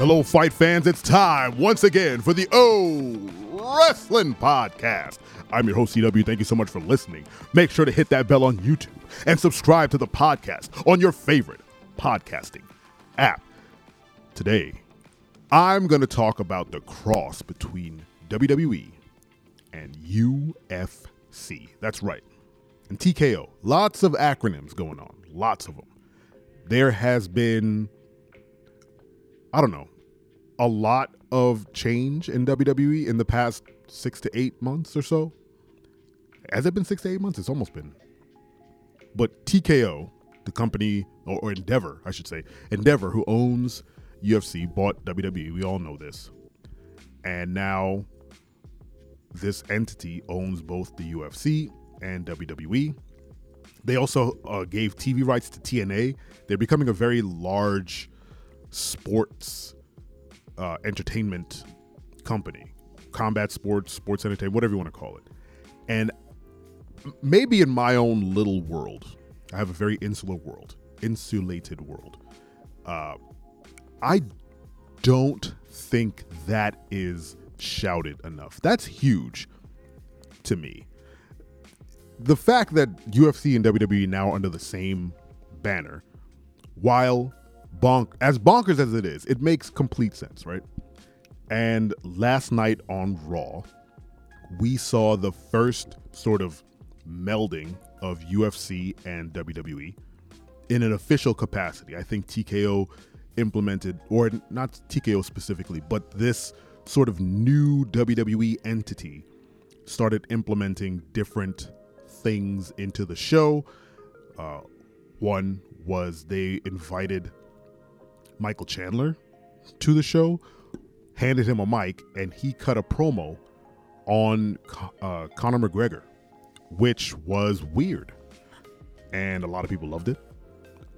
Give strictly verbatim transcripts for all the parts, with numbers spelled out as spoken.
Hello, fight fans. It's time once again for the O Wrestling Podcast. I'm your host, C W. Thank you so much for listening. Make sure to hit that bell on YouTube and subscribe to the podcast on your favorite podcasting app. Today, I'm going to talk about the cross between W W E and U F C. That's right. And T K O. Lots of acronyms going on. Lots of them. There has been, I don't know, a lot of change in W W E in the past six to eight months or so. Has it been six to eight months? It's almost been. But T K O, the company, or, or Endeavor, I should say, Endeavor, who owns U F C, bought W W E. We all know this. And now this entity owns both the U F C and W W E. They also uh, gave T V rights to T N A. They're becoming a very large sports uh, entertainment company, combat sports, sports entertainment, whatever you want to call it. And maybe in my own little world, I have a very insular world, insulated world. Uh, I don't think that is shouted enough. That's huge to me. The fact that U F C and W W E now are under the same banner, while Bonk, as bonkers as it is, it makes complete sense, right? And last night on Raw, we saw the first sort of melding of U F C and W W E in an official capacity. I think T K O implemented, or not T K O specifically, but this sort of new W W E entity started implementing different things into the show. Uh, one was they invited Michael Chandler to the show, handed him a mic, and he cut a promo on uh, Conor McGregor, which was weird. And a lot of people loved it.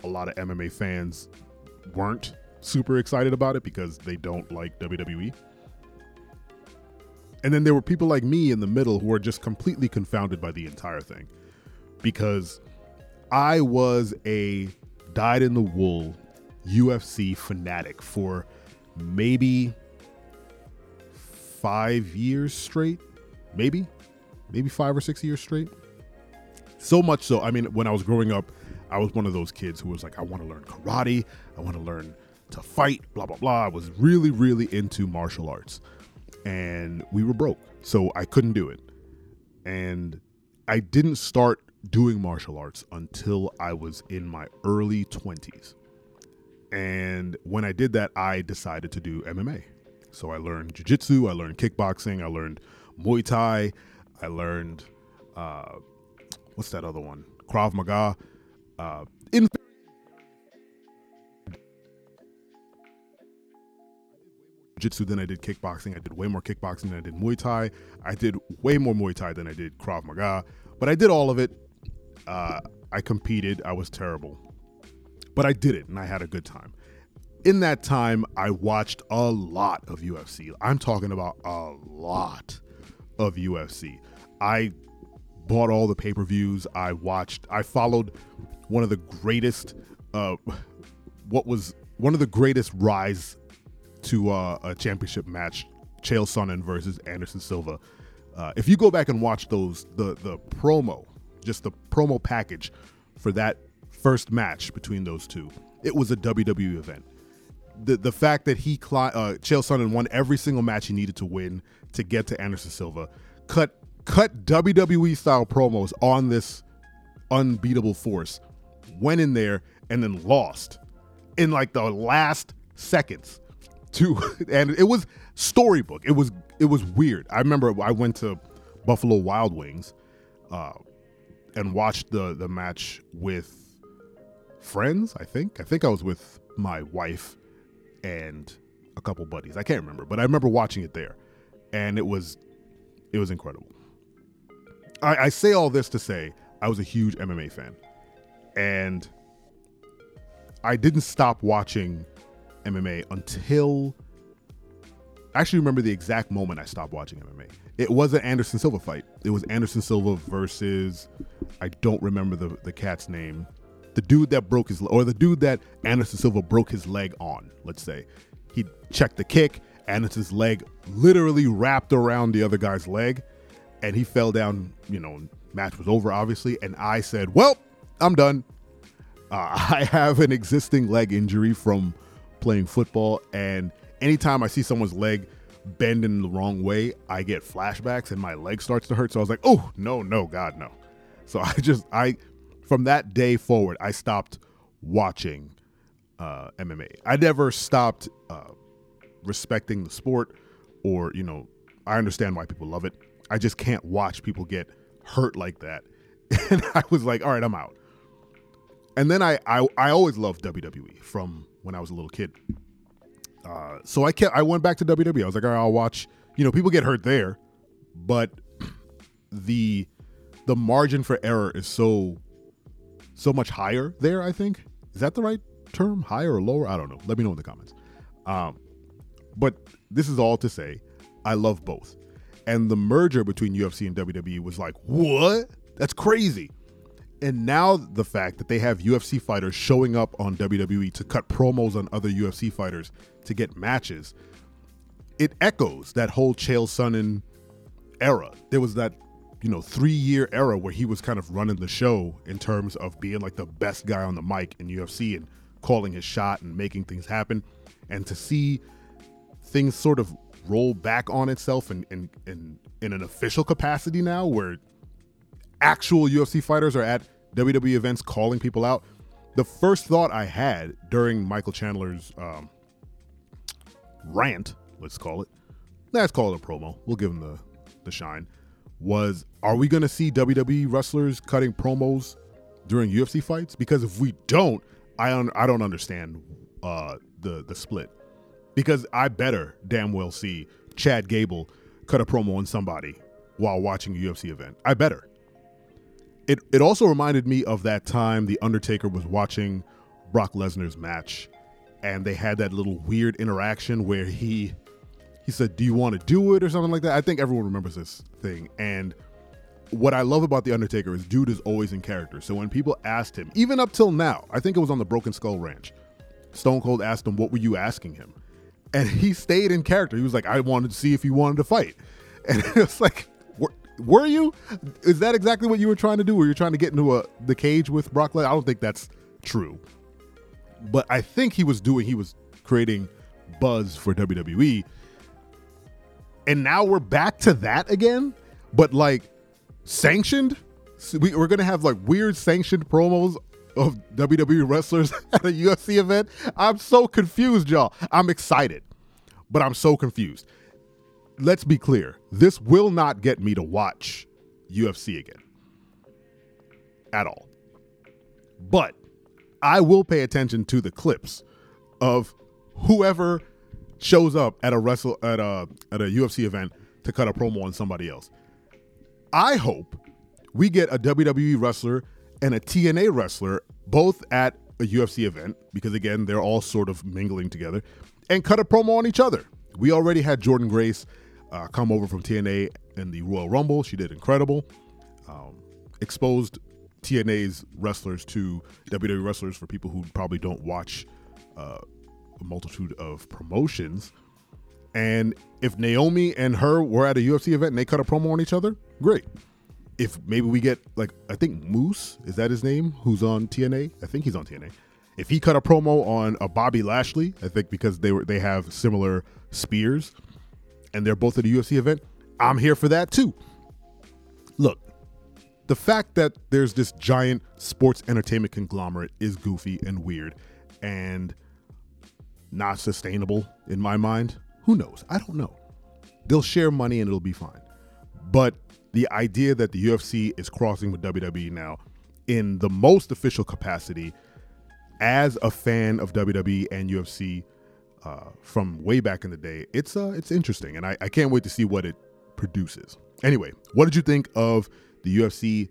A lot of M M A fans weren't super excited about it because they don't like W W E. And then there were people like me in the middle who were just completely confounded by the entire thing, because I was a dyed-in-the-wool U F C fanatic for maybe five years straight, maybe, maybe five or six years straight. So much so, I mean, when I was growing up, I was one of those kids who was like, I want to learn karate. I want to learn to fight, blah, blah, blah. I was really, really into martial arts, and we were broke, so I couldn't do it. And I didn't start doing martial arts until I was in my early twenties. And when I did that, I decided to do M M A. So I learned jiu-jitsu, I learned kickboxing, I learned Muay Thai, I learned, uh, what's that other one? Krav Maga. Uh, in- jiu-jitsu than I did kickboxing. I did way more kickboxing than I did Muay Thai. I did way more Muay Thai than I did Krav Maga. But I did all of it. Uh, I competed. I was terrible. But I did it, and I had a good time. In that time, I watched a lot of U F C. I'm talking about a lot of U F C. I bought all the pay-per-views. I watched. I followed one of the greatest, uh, what was one of the greatest rise to uh, a championship match, Chael Sonnen versus Anderson Silva. Uh, if you go back and watch those, the the promo, just the promo package for that first match between those two, it was a W W E event. The the fact that he cli- uh, Chael Sonnen won every single match he needed to win to get to Anderson Silva, cut cut W W E style promos on this unbeatable force, went in there and then lost in like the last seconds to, and it was storybook. It was it was weird. I remember I went to Buffalo Wild Wings uh, and watched the the match with friends. I think I think I was with my wife and a couple buddies. I can't remember, but I remember watching it there, and it was it was incredible. I, I say all this to say I was a huge M M A fan, and I didn't stop watching M M A until I actually remember the exact moment I stopped watching M M A. It was an Anderson Silva fight. It was Anderson Silva versus, I don't remember the the cat's name. The dude that broke his, or the dude that Anderson Silva broke his leg on, let's say. He checked the kick. Anderson's leg literally wrapped around the other guy's leg, and he fell down. You know, match was over, obviously. And I said, well, I'm done. Uh, I have an existing leg injury from playing football, and anytime I see someone's leg bend in the wrong way, I get flashbacks and my leg starts to hurt. So I was like, oh, no, no, God, no. So I just, I, from that day forward, I stopped watching uh, M M A. I never stopped uh, respecting the sport, or, you know, I understand why people love it. I just can't watch people get hurt like that. And I was like, all right, I'm out. And then I, I, I always loved W W E from when I was a little kid. Uh, so I kept, I went back to W W E. I was like, all right, I'll watch, you know, people get hurt there, but the, the margin for error is so, so much higher there, I think. Is that the right term? Higher or lower? I don't know. Let me know in the comments. Um, but this is all to say, I love both. And the merger between U F C and W W E was like, what? That's crazy. And now the fact that they have U F C fighters showing up on W W E to cut promos on other U F C fighters to get matches, it echoes that whole Chael Sonnen era. There was that, you know, three-year era where he was kind of running the show in terms of being like the best guy on the mic in U F C and calling his shot and making things happen. And to see things sort of roll back on itself in, in, in, in an official capacity now, where actual U F C fighters are at W W E events calling people out. The first thought I had during Michael Chandler's um, rant, let's call it, let's call it a promo, we'll give him the, the shine, was, are we going to see W W E wrestlers cutting promos during U F C fights? Because if we don't, I, un- I don't understand uh, the, the split. Because I better damn well see Chad Gable cut a promo on somebody while watching a U F C event. I better. It it also reminded me of that time The Undertaker was watching Brock Lesnar's match, and they had that little weird interaction where he he said, do you want to do it, or something like that? I think everyone remembers this thing. And what I love about The Undertaker is dude is always in character. So when people asked him, even up till now, I think it was on the Broken Skull Ranch, Stone Cold asked him, what were you asking him? And he stayed in character. He was like, I wanted to see if you wanted to fight. And it was like, were you? Is that exactly what you were trying to do? Were you trying to get into a, the cage with Brock Lesnar? I don't think that's true. But I think he was doing, he was creating buzz for W W E. And now we're back to that again, but like sanctioned? So we, we're going to have like weird sanctioned promos of W W E wrestlers at a U F C event? I'm so confused, y'all. I'm excited, but I'm so confused. Let's be clear. This will not get me to watch U F C again at all. But I will pay attention to the clips of whoever shows up at a wrestle at a at a U F C event to cut a promo on somebody else. I hope we get a W W E wrestler and a T N A wrestler both at a U F C event, because again, they're all sort of mingling together, and cut a promo on each other. We already had Jordan Grace uh, come over from T N A in the Royal Rumble. She did incredible. Um, exposed T N A's wrestlers to W W E wrestlers for people who probably don't watch uh, a multitude of promotions. And if Naomi and her were at a U F C event and they cut a promo on each other, great. If maybe we get, like, I think Moose, is that his name, who's on T N A? I think he's on T N A. If he cut a promo on a Bobby Lashley, I think because they were they have similar spears and they're both at a U F C event, I'm here for that too. Look, the fact that there's this giant sports entertainment conglomerate is goofy and weird and not sustainable in my mind. Who knows? I don't know. They'll share money and it'll be fine. But the idea that the U F C is crossing with W W E now in the most official capacity, as a fan of W W E and U F C uh, from way back in the day, it's uh, it's interesting, and I, I can't wait to see what it produces. Anyway, what did you think of the U F C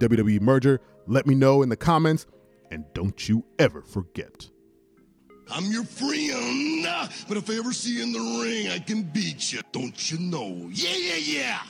W W E merger? Let me know in the comments, and don't you ever forget. I'm your friend, but if I ever see you in the ring, I can beat you. Don't you know? Yeah, yeah, yeah.